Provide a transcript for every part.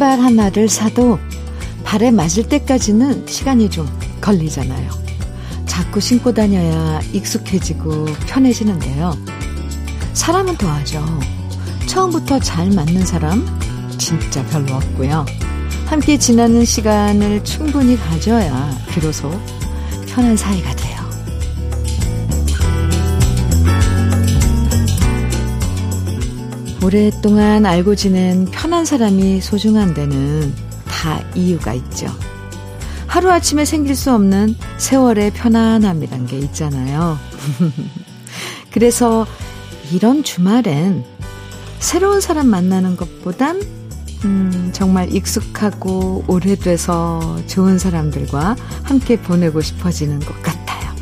신발 하나를 사도 발에 맞을 때까지는 시간이 좀 걸리잖아요. 자꾸 신고 다녀야 익숙해지고 편해지는데요. 사람은 더하죠. 처음부터 잘 맞는 사람 진짜 별로 없고요. 함께 지나는 시간을 충분히 가져야 비로소 편한 사이가 돼요. 오랫동안 알고 지낸 편한 사람이 소중한 데는 다 이유가 있죠. 하루아침에 생길 수 없는 세월의 편안함이란 게 있잖아요. 그래서 이런 주말엔 새로운 사람 만나는 것보단 정말 익숙하고 오래돼서 좋은 사람들과 함께 보내고 싶어지는 것 같아요.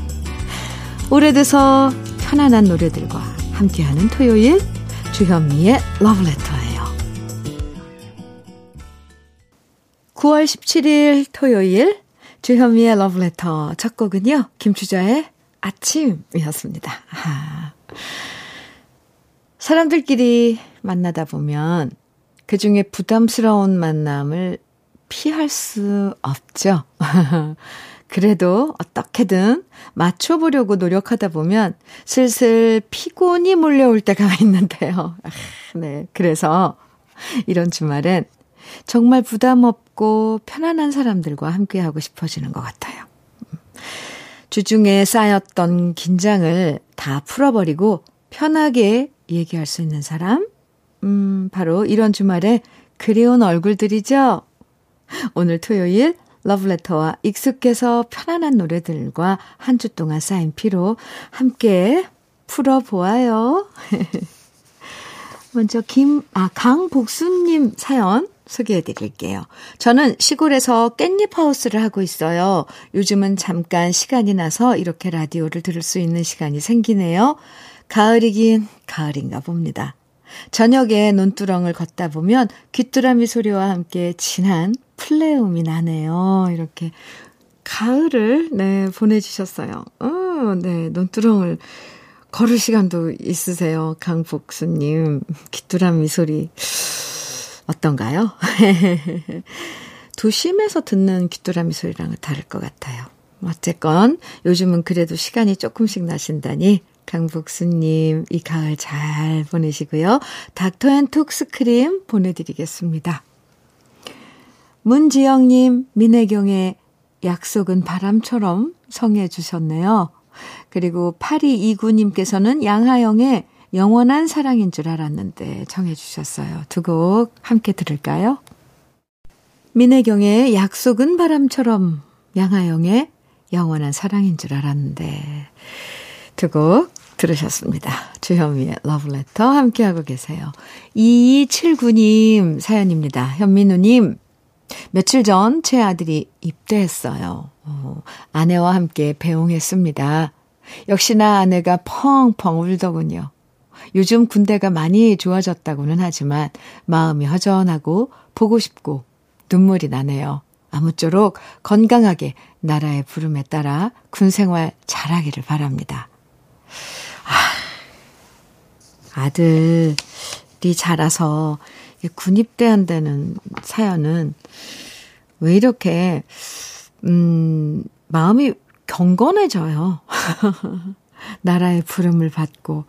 오래돼서 편안한 노래들과 함께하는 토요일, 주현미의 러브레터예요. 9월 17일 토요일 주현미의 러브레터 첫 곡은요, 김추자의 아침이었습니다. 사람들끼리 만나다 보면 그중에 부담스러운 만남을 피할 수 없죠. 그래도 어떻게든 맞춰보려고 노력하다 보면 슬슬 피곤이 몰려올 때가 있는데요. 네, 그래서 이런 주말엔 정말 부담 없고 편안한 사람들과 함께하고 싶어지는 것 같아요. 주중에 쌓였던 긴장을 다 풀어버리고 편하게 얘기할 수 있는 사람, 바로 이런 주말에 그리운 얼굴들이죠. 오늘 토요일 러브레터와 익숙해서 편안한 노래들과 한 주 동안 쌓인 피로 함께 풀어보아요. 먼저 강복수님 사연 소개해드릴게요. 저는 시골에서 깻잎하우스를 하고 있어요. 요즘은 잠깐 시간이 나서 이렇게 라디오를 들을 수 있는 시간이 생기네요. 가을이긴 가을인가 봅니다. 저녁에 논두렁을 걷다 보면 귀뚜라미 소리와 함께 진한 플레음이 나네요. 이렇게 가을을 보내주셨어요. 논두렁을 걸을 시간도 있으세요. 강복수님, 귀뚜라미 소리 어떤가요? 도심에서 듣는 귀뚜라미 소리랑은 다를 것 같아요. 어쨌건 요즘은 그래도 시간이 조금씩 나신다니 강복수님, 이 가을 잘 보내시고요. 닥터앤톡스 크림 보내드리겠습니다. 문지영님, 민혜경의 약속은 바람처럼 성해 주셨네요. 그리고 8229님께서는 양하영의 영원한 사랑인 줄 알았는데 정해 주셨어요. 두 곡 함께 들을까요? 민혜경의 약속은 바람처럼, 양하영의 영원한 사랑인 줄 알았는데 두 곡 들으셨습니다. 주현미의 러브레터 함께하고 계세요. 2279님 사연입니다. 현민우님, 며칠 전 제 아들이 입대했어요. 아내와 함께 배웅했습니다. 역시나 아내가 펑펑 울더군요. 요즘 군대가 많이 좋아졌다고는 하지만 마음이 허전하고 보고 싶고 눈물이 나네요. 아무쪼록 건강하게 나라의 부름에 따라 군생활 잘하기를 바랍니다. 아들이 자라서 군 입대한다는 사연은 왜 이렇게 마음이 경건해져요. 나라의 부름을 받고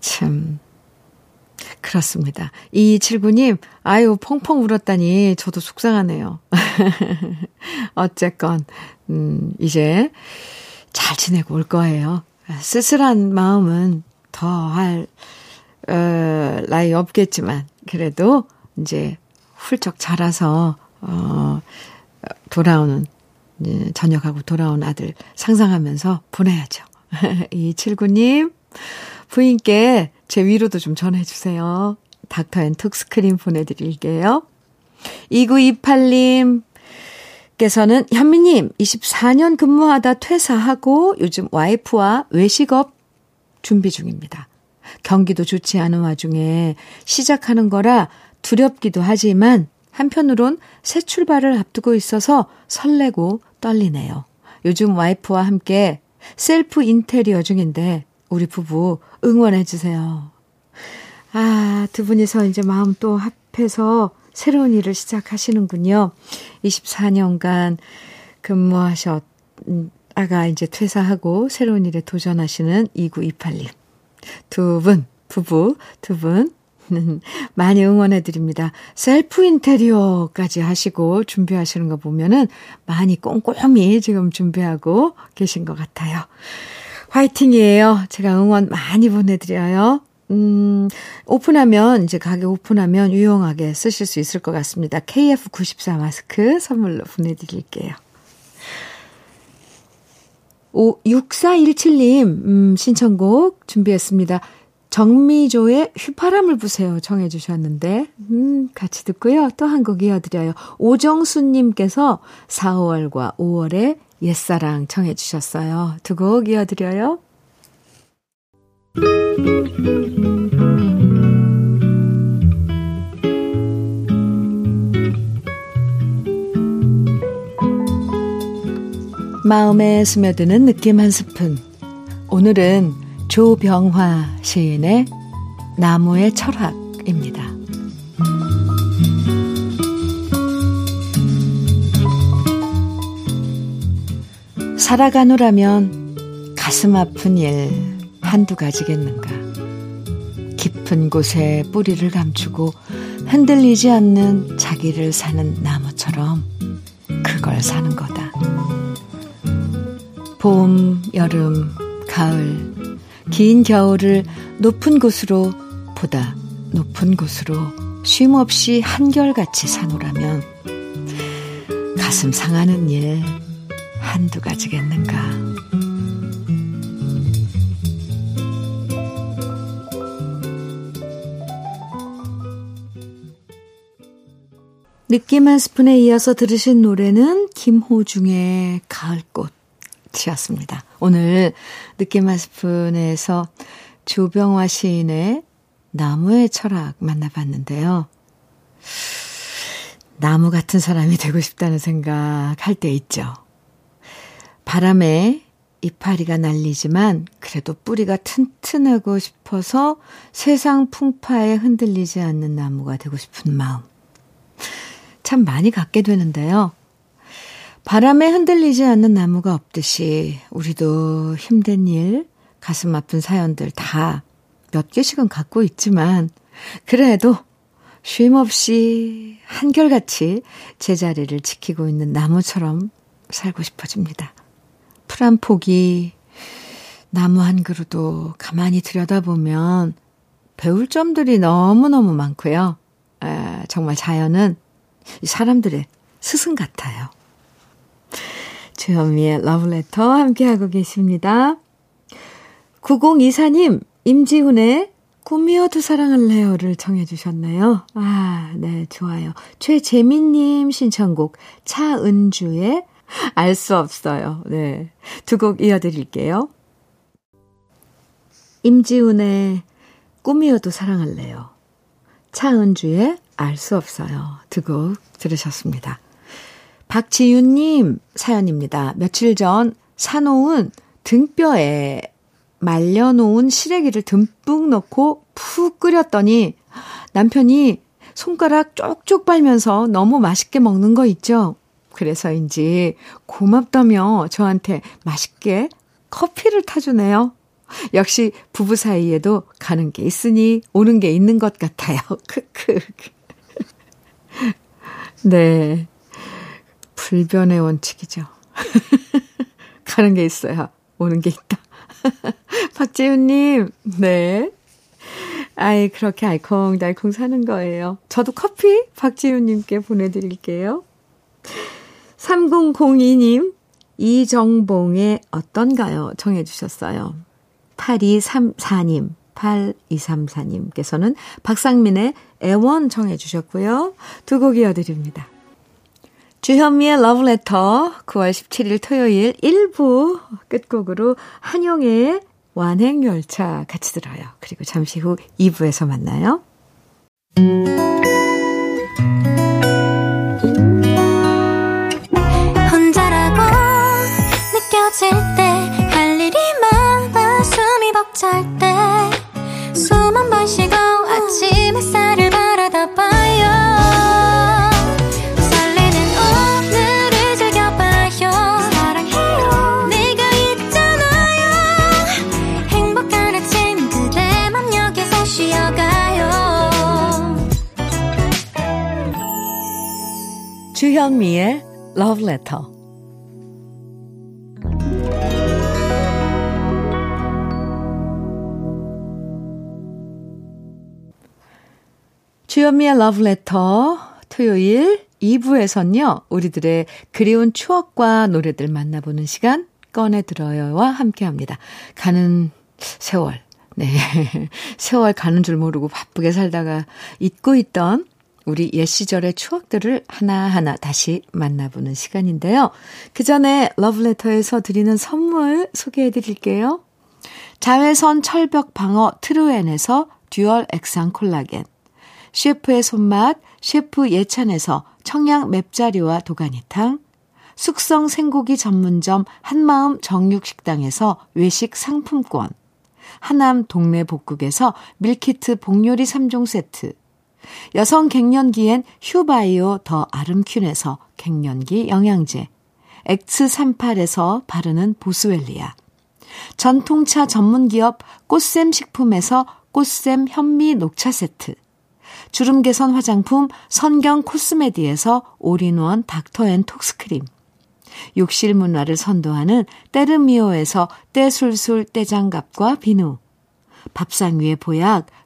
참 그렇습니다. 2279님, 아유 펑펑 울었다니 저도 속상하네요. 어쨌건 이제 잘 지내고 올 거예요. 쓸쓸한 마음은 더할 나이 없겠지만 그래도 이제 훌쩍 자라서 돌아오는, 저녁하고 돌아온 아들 상상하면서 보내야죠. 2279님, 부인께 제 위로도 좀 전해주세요. 닥터앤톡스크림 보내드릴게요. 2928님 께서는 현미님, 24년 근무하다 퇴사하고 요즘 와이프와 외식업 준비 중입니다. 경기도 좋지 않은 와중에 시작하는 거라 두렵기도 하지만 한편으론 새 출발을 앞두고 있어서 설레고 떨리네요. 요즘 와이프와 함께 셀프 인테리어 중인데 우리 부부 응원해 주세요. 아, 두 분이서 이제 마음 또 합해서 새로운 일을 시작하시는군요. 24년간 근무하셨다가 이제 퇴사하고 새로운 일에 도전하시는 2928님. 두 분 많이 응원해드립니다. 셀프 인테리어까지 하시고 준비하시는 거 보면은 많이 꼼꼼히 지금 준비하고 계신 것 같아요. 화이팅이에요. 제가 응원 많이 보내드려요. 오픈하면, 이제 가게 오픈하면 유용하게 쓰실 수 있을 것 같습니다. KF94 마스크 선물로 보내드릴게요. 6417님, 신청곡 준비했습니다. 정미조의 휘파람을 부세요 정해 주셨는데 같이 듣고요. 또 한 곡 이어드려요. 오정수님께서 4월과 5월의 옛사랑 정해 주셨어요. 두 곡 이어드려요. 마음에 스며드는 느낌 한 스푼. 오늘은 조병화 시인의 나무의 철학입니다. 살아가노라면 가슴 아픈 일 한두 가지겠는가. 깊은 곳에 뿌리를 감추고 흔들리지 않는 자기를 사는 나무처럼 그걸 사는 거다. 봄, 여름, 가을, 긴 겨울을 높은 곳으로 보다 높은 곳으로 쉼없이 한결같이 사노라면 가슴 상하는 일 한두 가지겠는가. 느낌 한 스푼에 이어서 들으신 노래는 김호중의 가을꽃 지었습니다. 오늘 느낌 한 스푼에서 조병화 시인의 나무의 철학 만나봤는데요. 나무 같은 사람이 되고 싶다는 생각할 때 있죠. 바람에 이파리가 날리지만 그래도 뿌리가 튼튼하고 싶어서 세상 풍파에 흔들리지 않는 나무가 되고 싶은 마음. 참 많이 갖게 되는데요. 바람에 흔들리지 않는 나무가 없듯이 우리도 힘든 일, 가슴 아픈 사연들 다 몇 개씩은 갖고 있지만 그래도 쉼없이 한결같이 제자리를 지키고 있는 나무처럼 살고 싶어집니다. 풀 한 포기, 나무 한 그루도 가만히 들여다보면 배울 점들이 너무너무 많고요. 아, 정말 자연은 사람들의 스승 같아요. 주현미의 러브레터 함께하고 계십니다. 9024님, 임지훈의 꿈이어도 사랑할래요를 청해 주셨나요? 아, 네, 좋아요. 최재민님 신청곡 차은주의 알 수 없어요. 네, 두 곡 이어드릴게요. 임지훈의 꿈이어도 사랑할래요. 차은주의 알 수 없어요. 두 곡 들으셨습니다. 박지윤님 사연입니다. 며칠 전 사놓은 등뼈에 말려놓은 시래기를 듬뿍 넣고 푹 끓였더니 남편이 손가락 쪽쪽 빨면서 너무 맛있게 먹는 거 있죠. 그래서인지 고맙다며 저한테 맛있게 커피를 타주네요. 역시 부부 사이에도 가는 게 있으니 오는 게 있는 것 같아요. 크크. 네. 불변의 원칙이죠. 가는 게 있어야 오는 게 있다. 박재훈님, 네. 아이, 그렇게 알콩달콩 사는 거예요. 저도 커피 박재훈님께 보내드릴게요. 3002님, 이정봉의 어떤가요? 정해주셨어요. 8234님, 8234님께서는 박상민의 애원 정해주셨고요. 두 곡 이어드립니다. 주현미의 러브레터 9월 17일 토요일 1부 끝곡으로 한용의 완행열차 같이 들어요. 그리고 잠시 후 2부에서 만나요. 혼자라고 느껴질 때 할 일이 많아 숨이 벅찰 때 숨 한 번 쉬고 아침 햇살을 바라다 봐요. 주현미의 러브레터. 주현미의 러브레터 토요일 2부에서는요. 우리들의 그리운 추억과 노래들 만나보는 시간 꺼내들어요와 함께합니다. 가는 세월, 네, 세월 가는 줄 모르고 바쁘게 살다가 잊고 있던 우리 옛 시절의 추억들을 하나하나 다시 만나보는 시간인데요. 그 전에 러브레터에서 드리는 선물 소개해드릴게요. 자외선 철벽 방어 트루엔에서 듀얼 액상 콜라겐, 셰프의 손맛 셰프 예찬에서 청양 맵자리와 도가니탕, 숙성 생고기 전문점 한마음 정육식당에서 외식 상품권, 하남 동네 복국에서 밀키트 복요리 3종 세트, 여성 갱년기엔 휴바이오 더 아름퀸에서 갱년기 영양제, X38에서 바르는 보스웰리아, 전통차 전문기업 꽃샘식품에서 꽃샘 현미 녹차 세트, 주름개선 화장품 선경 코스메디에서 올인원 닥터앤톡스크림, 욕실 문화를 선도하는 때르미오에서 때술술 때장갑과 비누, 밥상 위의 보약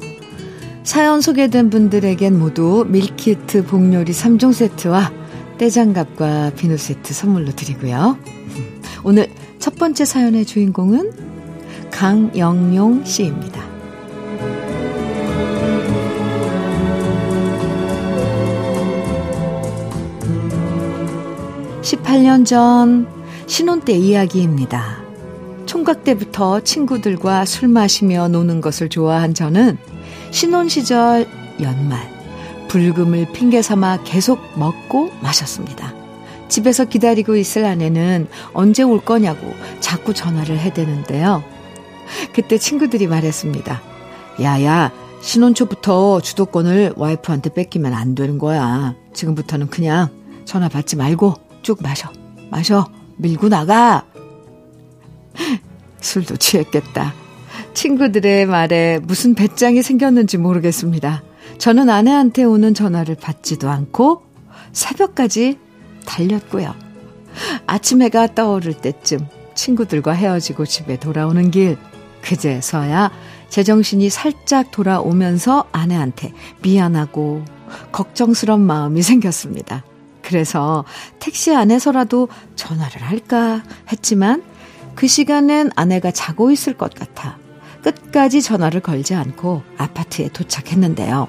사연 소개된 분들에겐 모두 밀키트 복요리 3종 세트와 떼장갑과 비누 세트 선물로 드리고요. 오늘 첫 번째 사연의 주인공은 강영용 씨입니다. (18년 전) 신혼 때 이야기입니다. 총각 때부터 친구들과 술 마시며 노는 것을 좋아한 저는 신혼 시절 연말 불금을 핑계 삼아 계속 먹고 마셨습니다. 집에서 기다리고 있을 아내는 언제 올 거냐고 자꾸 전화를 해대는데요. 그때 친구들이 말했습니다. 야야, 신혼 초부터 주도권을 와이프한테 뺏기면 안 되는 거야. 지금부터는 그냥 전화 받지 말고 쭉 마셔. 밀고 나가. 술도 취했겠다. 친구들의 말에 무슨 배짱이 생겼는지 모르겠습니다. 저는 아내한테 오는 전화를 받지도 않고 새벽까지 달렸고요. 아침 해가 떠오를 때쯤 친구들과 헤어지고 집에 돌아오는 길, 그제서야 제정신이 살짝 돌아오면서 아내한테 미안하고 걱정스러운 마음이 생겼습니다. 그래서 택시 안에서라도 전화를 할까 했지만 그 시간엔 아내가 자고 있을 것 같아 끝까지 전화를 걸지 않고 아파트에 도착했는데요.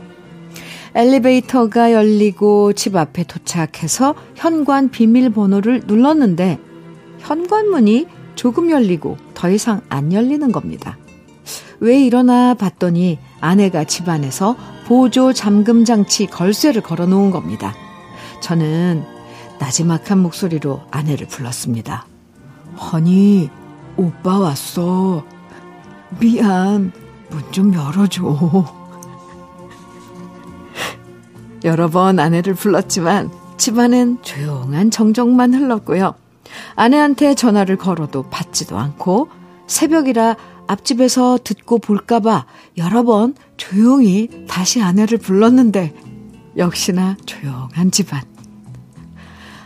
엘리베이터가 열리고 집 앞에 도착해서 현관 비밀번호를 눌렀는데 현관문이 조금 열리고 더 이상 안 열리는 겁니다. 왜 이러나 봤더니 아내가 집 안에서 보조 잠금장치 걸쇠를 걸어놓은 겁니다. 저는 나지막한 목소리로 아내를 불렀습니다. 허니, 오빠 왔어. 미안, 문 좀 열어줘. 여러 번 아내를 불렀지만 집안엔 조용한 정적만 흘렀고요. 아내한테 전화를 걸어도 받지도 않고 새벽이라 앞집에서 듣고 볼까봐 여러 번 조용히 다시 아내를 불렀는데 역시나 조용한 집안.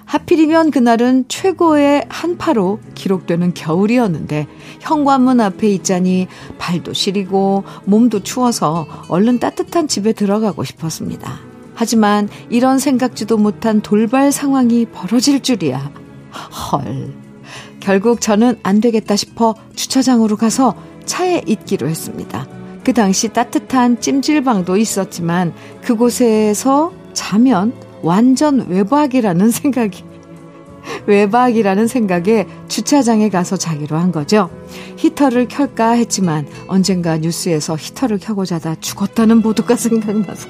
하필이면 그날은 최고의 한파로 기록되는 겨울이었는데 현관문 앞에 있자니 발도 시리고 몸도 추워서 얼른 따뜻한 집에 들어가고 싶었습니다. 하지만 이런 생각지도 못한 돌발 상황이 벌어질 줄이야. 헐. 결국 저는 안 되겠다 싶어 주차장으로 가서 차에 있기로 했습니다. 그 당시 따뜻한 찜질방도 있었지만 그곳에서 자면 완전 외박이라는 생각에 주차장에 가서 자기로 한 거죠. 히터를 켤까 했지만 언젠가 뉴스에서 히터를 켜고 자다 죽었다는 보도가 생각나서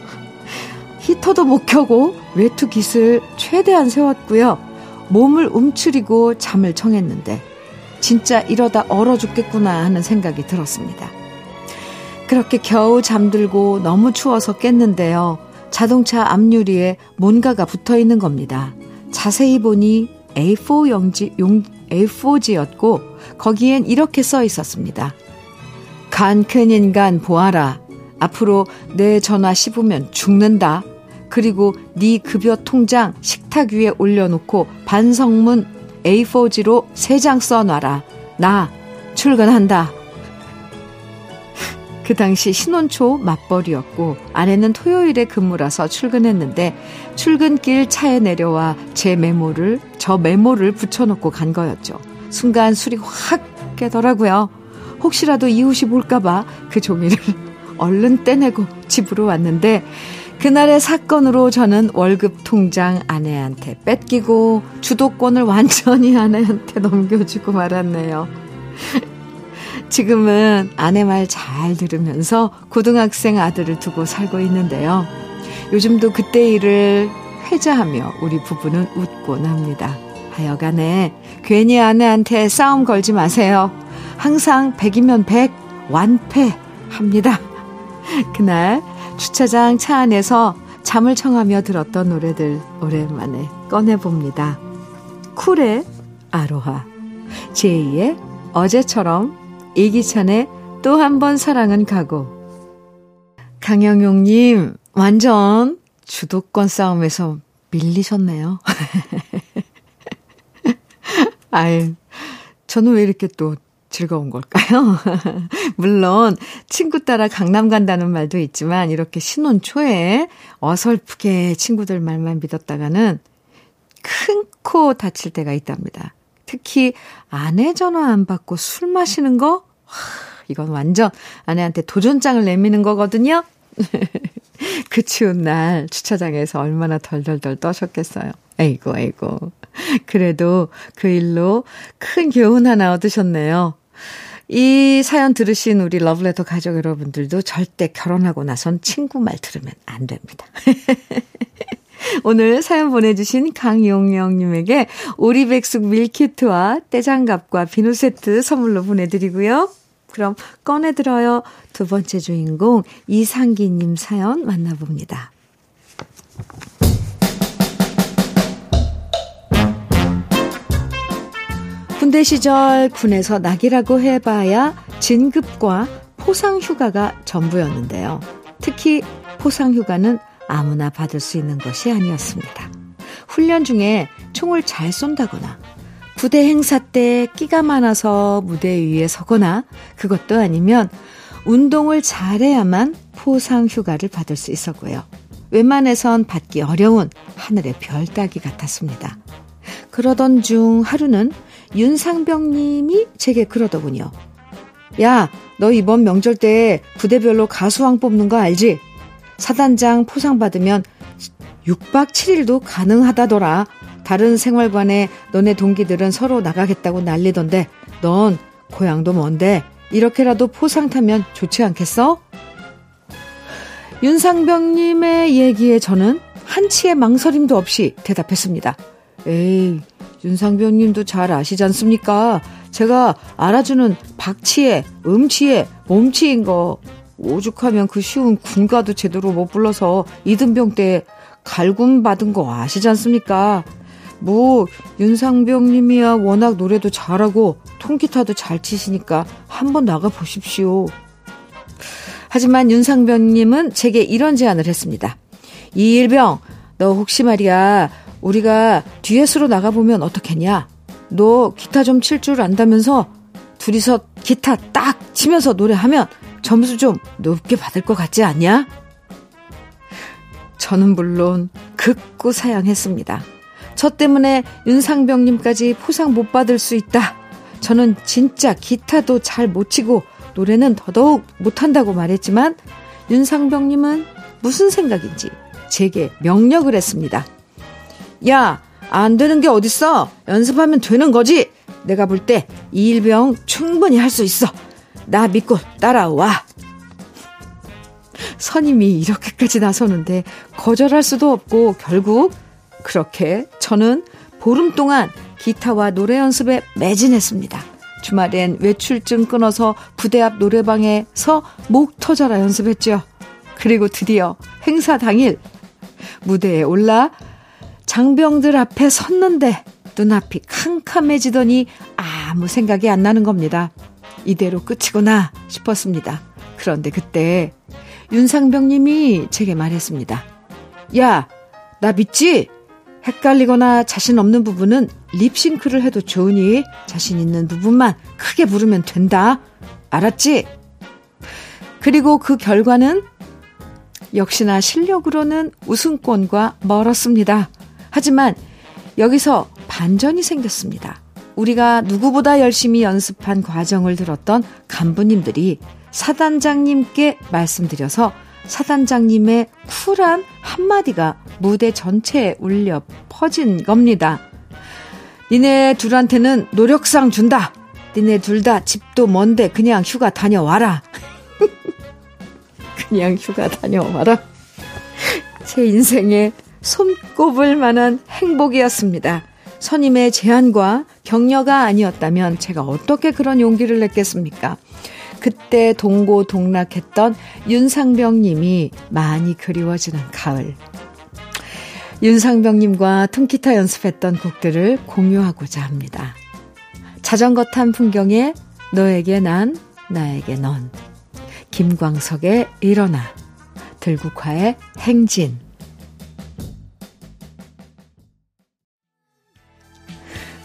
히터도 못 켜고 외투 깃을 최대한 세웠고요. 몸을 움츠리고 잠을 청했는데 진짜 이러다 얼어 죽겠구나 하는 생각이 들었습니다. 그렇게 겨우 잠들고 너무 추워서 깼는데요. 자동차 앞유리에 뭔가가 붙어있는 겁니다. 자세히 보니 A4지였고 거기엔 이렇게 써있었습니다. 간 큰 인간 보아라. 앞으로 내 전화 씹으면 죽는다. 그리고 네 급여 통장 식탁 위에 올려놓고 반성문 A4지로 3장 써놔라. 나 출근한다. 그 당시 신혼초 맞벌이였고 아내는 토요일에 근무라서 출근했는데 출근길 차에 내려와 저 메모를 붙여놓고 간 거였죠. 순간 술이 확 깨더라고요. 혹시라도 이웃이 볼까봐 그 종이를 얼른 떼내고 집으로 왔는데 그날의 사건으로 저는 월급 통장 아내한테 뺏기고 주도권을 완전히 아내한테 넘겨주고 말았네요. 지금은 아내 말 잘 들으면서 고등학생 아들을 두고 살고 있는데요. 요즘도 그때 일을 회자하며 우리 부부는 웃곤 합니다. 하여간에 괜히 아내한테 싸움 걸지 마세요. 항상 100이면 100 완패합니다. 그날 주차장 차 안에서 잠을 청하며 들었던 노래들 오랜만에 꺼내봅니다. 쿨의 아로하, 제이의 어제처럼, 이기찬의 또 한 번 사랑은 가고. 강영용님 완전 주도권 싸움에서 밀리셨네요. 아유, 저는 왜 이렇게 또 즐거운 걸까요? 물론 친구 따라 강남 간다는 말도 있지만 이렇게 신혼 초에 어설프게 친구들 말만 믿었다가는 큰 코 다칠 때가 있답니다. 특히 아내 전화 안 받고 술 마시는 거? 이건 완전 아내한테 도전장을 내미는 거거든요. 그 추운 날 주차장에서 얼마나 덜덜덜 떠셨겠어요. 에이고. 그래도 그 일로 큰 교훈 하나 얻으셨네요. 이 사연 들으신 우리 러브레터 가족 여러분들도 절대 결혼하고 나선 친구 말 들으면 안 됩니다. 오늘 사연 보내주신 강용영님에게 오리백숙 밀키트와 떼장갑과 비누 세트 선물로 보내드리고요. 그럼 꺼내들어요. 두 번째 주인공 이상기님 사연 만나봅니다. 군대 시절 군에서 낙이라고 해봐야 진급과 포상휴가가 전부였는데요. 특히 포상휴가는 아무나 받을 수 있는 것이 아니었습니다. 훈련 중에 총을 잘 쏜다거나 부대 행사 때 끼가 많아서 무대 위에 서거나 그것도 아니면 운동을 잘해야만 포상휴가를 받을 수 있었고요. 웬만해선 받기 어려운 하늘의 별 따기 같았습니다. 그러던 중 하루는 윤상병님이 제게 그러더군요. 야, 너 이번 명절 때 부대별로 가수왕 뽑는 거 알지? 사단장 포상 받으면 6박 7일도 가능하다더라. 다른 생활관에 너네 동기들은 서로 나가겠다고 난리던데 넌 고향도 먼데 이렇게라도 포상 타면 좋지 않겠어? 윤상병님의 얘기에 저는 한치의 망설임도 없이 대답했습니다. 에이, 윤상병님도 잘 아시지 않습니까? 제가 알아주는 박치에, 음치에, 몸치인 거 오죽하면 그 쉬운 군가도 제대로 못 불러서 이등병 때 갈굼 받은 거 아시지 않습니까? 뭐 윤상병님이야 워낙 노래도 잘하고 통기타도 잘 치시니까 한번 나가보십시오. 하지만 윤상병님은 제게 이런 제안을 했습니다. 이일병, 너 혹시 말이야 우리가 듀엣으로 나가보면 어떻겠냐? 너 기타 좀 칠 줄 안다면서 둘이서 기타 딱 치면서 노래하면 점수 좀 높게 받을 것 같지 않냐? 저는 물론 극구 사양했습니다. 저 때문에 윤상병님까지 포상 못 받을 수 있다. 저는 진짜 기타도 잘 못 치고 노래는 더더욱 못한다고 말했지만 윤상병님은 무슨 생각인지 제게 명령을 했습니다. 야, 안 되는 게 어딨어? 연습하면 되는 거지? 내가 볼 때 이일병 충분히 할 수 있어. 나 믿고 따라와. 선임이 이렇게까지 나서는데 거절할 수도 없고 결국 그렇게 저는 보름 동안 기타와 노래 연습에 매진했습니다. 주말엔 외출증 끊어서 부대 앞 노래방에서 목 터져라 연습했죠. 그리고 드디어 행사 당일 무대에 올라 장병들 앞에 섰는데 눈앞이 캄캄해지더니 아무 생각이 안 나는 겁니다. 이대로 끝이구나 싶었습니다. 그런데 그때 윤상병님이 제게 말했습니다. 야, 나 믿지? 헷갈리거나 자신 없는 부분은 립싱크를 해도 좋으니 자신 있는 부분만 크게 부르면 된다. 알았지? 그리고 그 결과는 역시나 실력으로는 우승권과 멀었습니다. 하지만 여기서 반전이 생겼습니다. 우리가 누구보다 열심히 연습한 과정을 들었던 간부님들이 사단장님께 말씀드려서 사단장님의 쿨한 한마디가 무대 전체에 울려 퍼진 겁니다. 니네 둘한테는 노력상 준다. 니네 둘 다 집도 먼데 그냥 휴가 다녀와라. 그냥 휴가 다녀와라. 제 인생에 손꼽을 만한 행복이었습니다. 선임의 제안과 격려가 아니었다면 제가 어떻게 그런 용기를 냈겠습니까? 그때 동고동락했던 윤상병님이 많이 그리워지는 가을. 윤상병님과 통기타 연습했던 곡들을 공유하고자 합니다. 자전거 탄 풍경에 너에게 난, 나에게 넌, 김광석의 일어나, 들국화의 행진.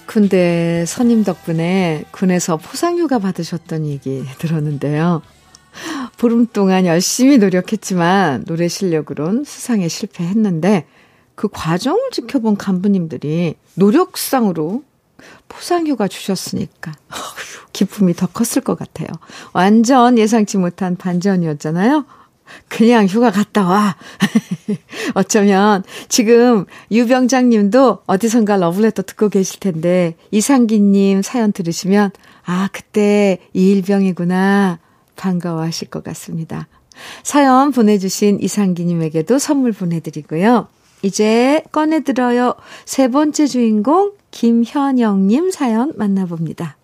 군대 선임 덕분에 군에서 포상휴가 받으셨던 얘기 들었는데요. 보름 동안 열심히 노력했지만 노래 실력으론 수상에 실패했는데 그 과정을 지켜본 간부님들이 노력상으로 포상휴가 주셨으니까 어휴, 기쁨이 더 컸을 것 같아요. 완전 예상치 못한 반전이었잖아요. 그냥 휴가 갔다 와. 어쩌면 지금 유병장님도 어디선가 러브레터 듣고 계실 텐데 이상기님 사연 들으시면 아, 그때 이일병이구나 반가워하실 것 같습니다. 사연 보내주신 이상기님에게도 선물 보내드리고요. 이제 꺼내들어요. 세 번째 주인공 김현영님 사연 만나봅니다.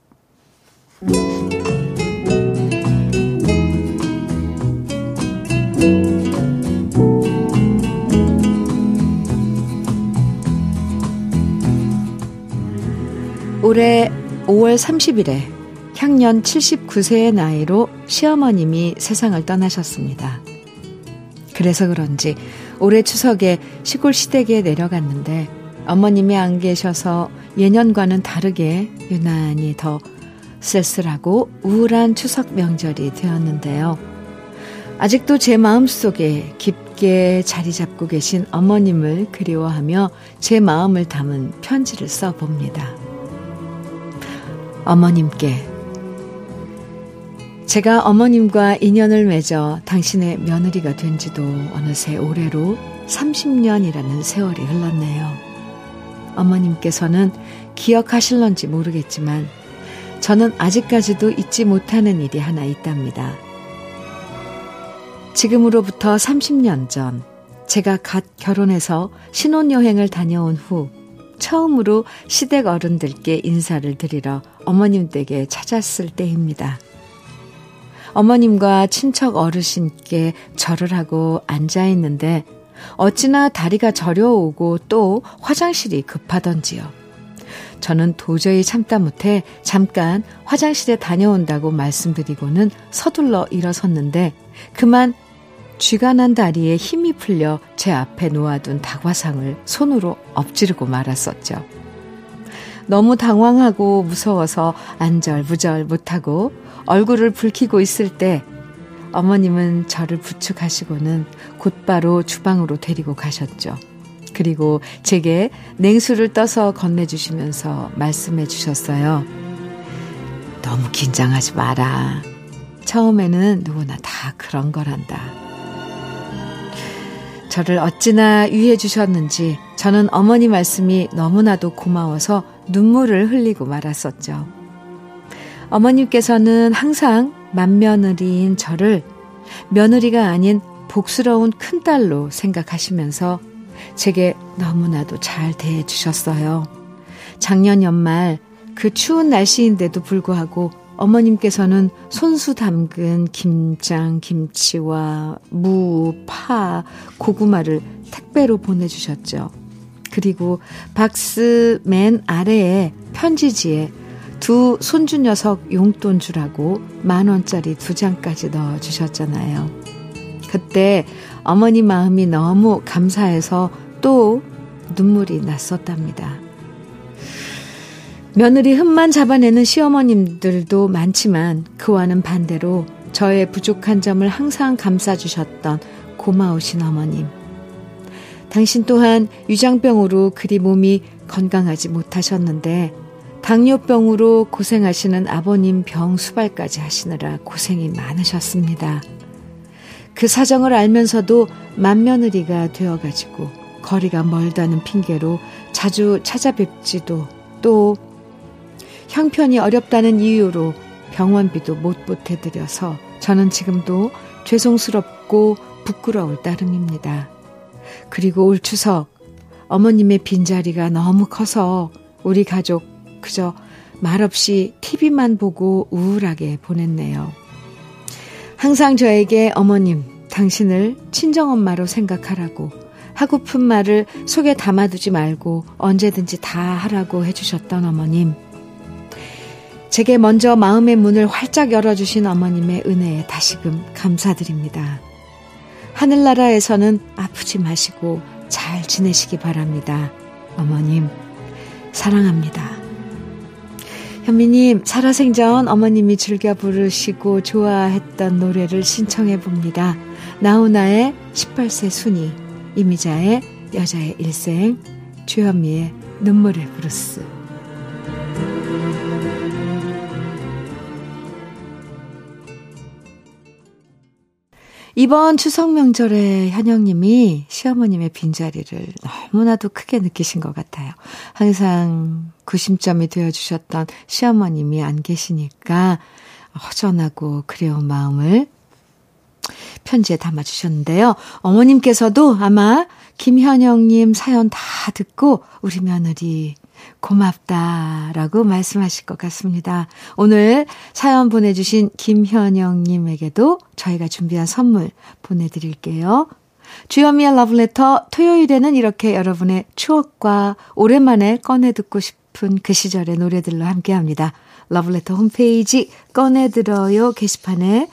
올해 5월 30일에 향년 79세의 나이로 시어머님이 세상을 떠나셨습니다. 그래서 그런지 올해 추석에 시골 시댁에 내려갔는데 어머님이 안 계셔서 예년과는 다르게 유난히 더 쓸쓸하고 우울한 추석 명절이 되었는데요. 아직도 제 마음속에 깊게 자리 잡고 계신 어머님을 그리워하며 제 마음을 담은 편지를 써봅니다. 어머님께. 제가 어머님과 인연을 맺어 당신의 며느리가 된 지도 어느새 올해로 30년이라는 세월이 흘렀네요. 어머님께서는 기억하실런지 모르겠지만 저는 아직까지도 잊지 못하는 일이 하나 있답니다. 지금으로부터 30년 전 제가 갓 결혼해서 신혼여행을 다녀온 후 처음으로 시댁 어른들께 인사를 드리러 어머님 댁에 찾았을 때입니다. 어머님과 친척 어르신께 절을 하고 앉아있는데 어찌나 다리가 저려오고 또 화장실이 급하던지요. 저는 도저히 참다 못해 잠깐 화장실에 다녀온다고 말씀드리고는 서둘러 일어섰는데 그만 쥐가 난 다리에 힘이 풀려 제 앞에 놓아둔 닭화상을 손으로 엎지르고 말았었죠. 너무 당황하고 무서워서 안절부절 못하고 얼굴을 붉히고 있을 때 어머님은 저를 부축하시고는 곧바로 주방으로 데리고 가셨죠. 그리고 제게 냉수를 떠서 건네주시면서 말씀해 주셨어요. 너무 긴장하지 마라. 처음에는 누구나 다 그런 거란다. 저를 어찌나 위해 주셨는지 저는 어머니 말씀이 너무나도 고마워서 눈물을 흘리고 말았었죠. 어머님께서는 항상 맏며느리인 저를 며느리가 아닌 복스러운 큰딸로 생각하시면서 제게 너무나도 잘 대해주셨어요. 작년 연말 그 추운 날씨인데도 불구하고 어머님께서는 손수 담근 김장, 김치와 무, 파, 고구마를 택배로 보내주셨죠. 그리고 박스 맨 아래에 편지지에 두 손주 녀석 용돈 주라고 10,000원짜리 2장까지 넣어주셨잖아요. 그때 어머니 마음이 너무 감사해서 또 눈물이 났었답니다. 며느리 흠만 잡아내는 시어머님들도 많지만 그와는 반대로 저의 부족한 점을 항상 감싸주셨던 고마우신 어머님. 당신 또한 유장병으로 그리 몸이 건강하지 못하셨는데 당뇨병으로 고생하시는 아버님 병 수발까지 하시느라 고생이 많으셨습니다. 그 사정을 알면서도 맏며느리가 되어가지고 거리가 멀다는 핑계로 자주 찾아뵙지도 또 형편이 어렵다는 이유로 병원비도 못 보태드려서 저는 지금도 죄송스럽고 부끄러울 따름입니다. 그리고 올 추석 어머님의 빈자리가 너무 커서 우리 가족 그저 말없이 TV만 보고 우울하게 보냈네요. 항상 저에게 어머님, 당신을 친정엄마로 생각하라고 하고픈 말을 속에 담아두지 말고 언제든지 다 하라고 해주셨던 어머님. 제게 먼저 마음의 문을 활짝 열어주신 어머님의 은혜에 다시금 감사드립니다. 하늘나라에서는 아프지 마시고 잘 지내시기 바랍니다. 어머님, 사랑합니다. 현미님, 살아생전 어머님이 즐겨 부르시고 좋아했던 노래를 신청해봅니다. 나훈아의 18세 순이, 이미자의 여자의 일생, 주현미의 눈물의 브루스. 이번 추석 명절에 현영님이 시어머님의 빈자리를 너무나도 크게 느끼신 것 같아요. 항상 구심점이 되어주셨던 시어머님이 안 계시니까 허전하고 그리운 마음을 편지에 담아주셨는데요. 어머님께서도 아마 김현영님 사연 다 듣고 우리 며느리 고맙다라고 말씀하실 것 같습니다. 오늘 사연 보내주신 김현영님에게도 저희가 준비한 선물 보내드릴게요. 주현미의 러브레터 토요일에는 이렇게 여러분의 추억과 오랜만에 꺼내 듣고 싶은 그 시절의 노래들로 함께합니다. 러브레터 홈페이지 꺼내들어요 게시판에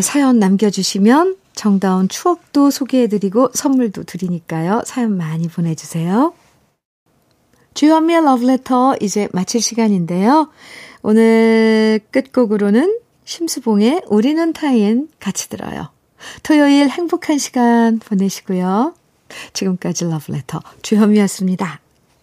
사연 남겨주시면 정다운 추억도 소개해드리고 선물도 드리니까요. 사연 많이 보내주세요. 주현미의 러브레터 이제 마칠 시간인데요. 오늘 끝곡으로는 심수봉의 우리는 타인 같이 들어요. 토요일 행복한 시간 보내시고요. 지금까지 러브레터 주현미였습니다.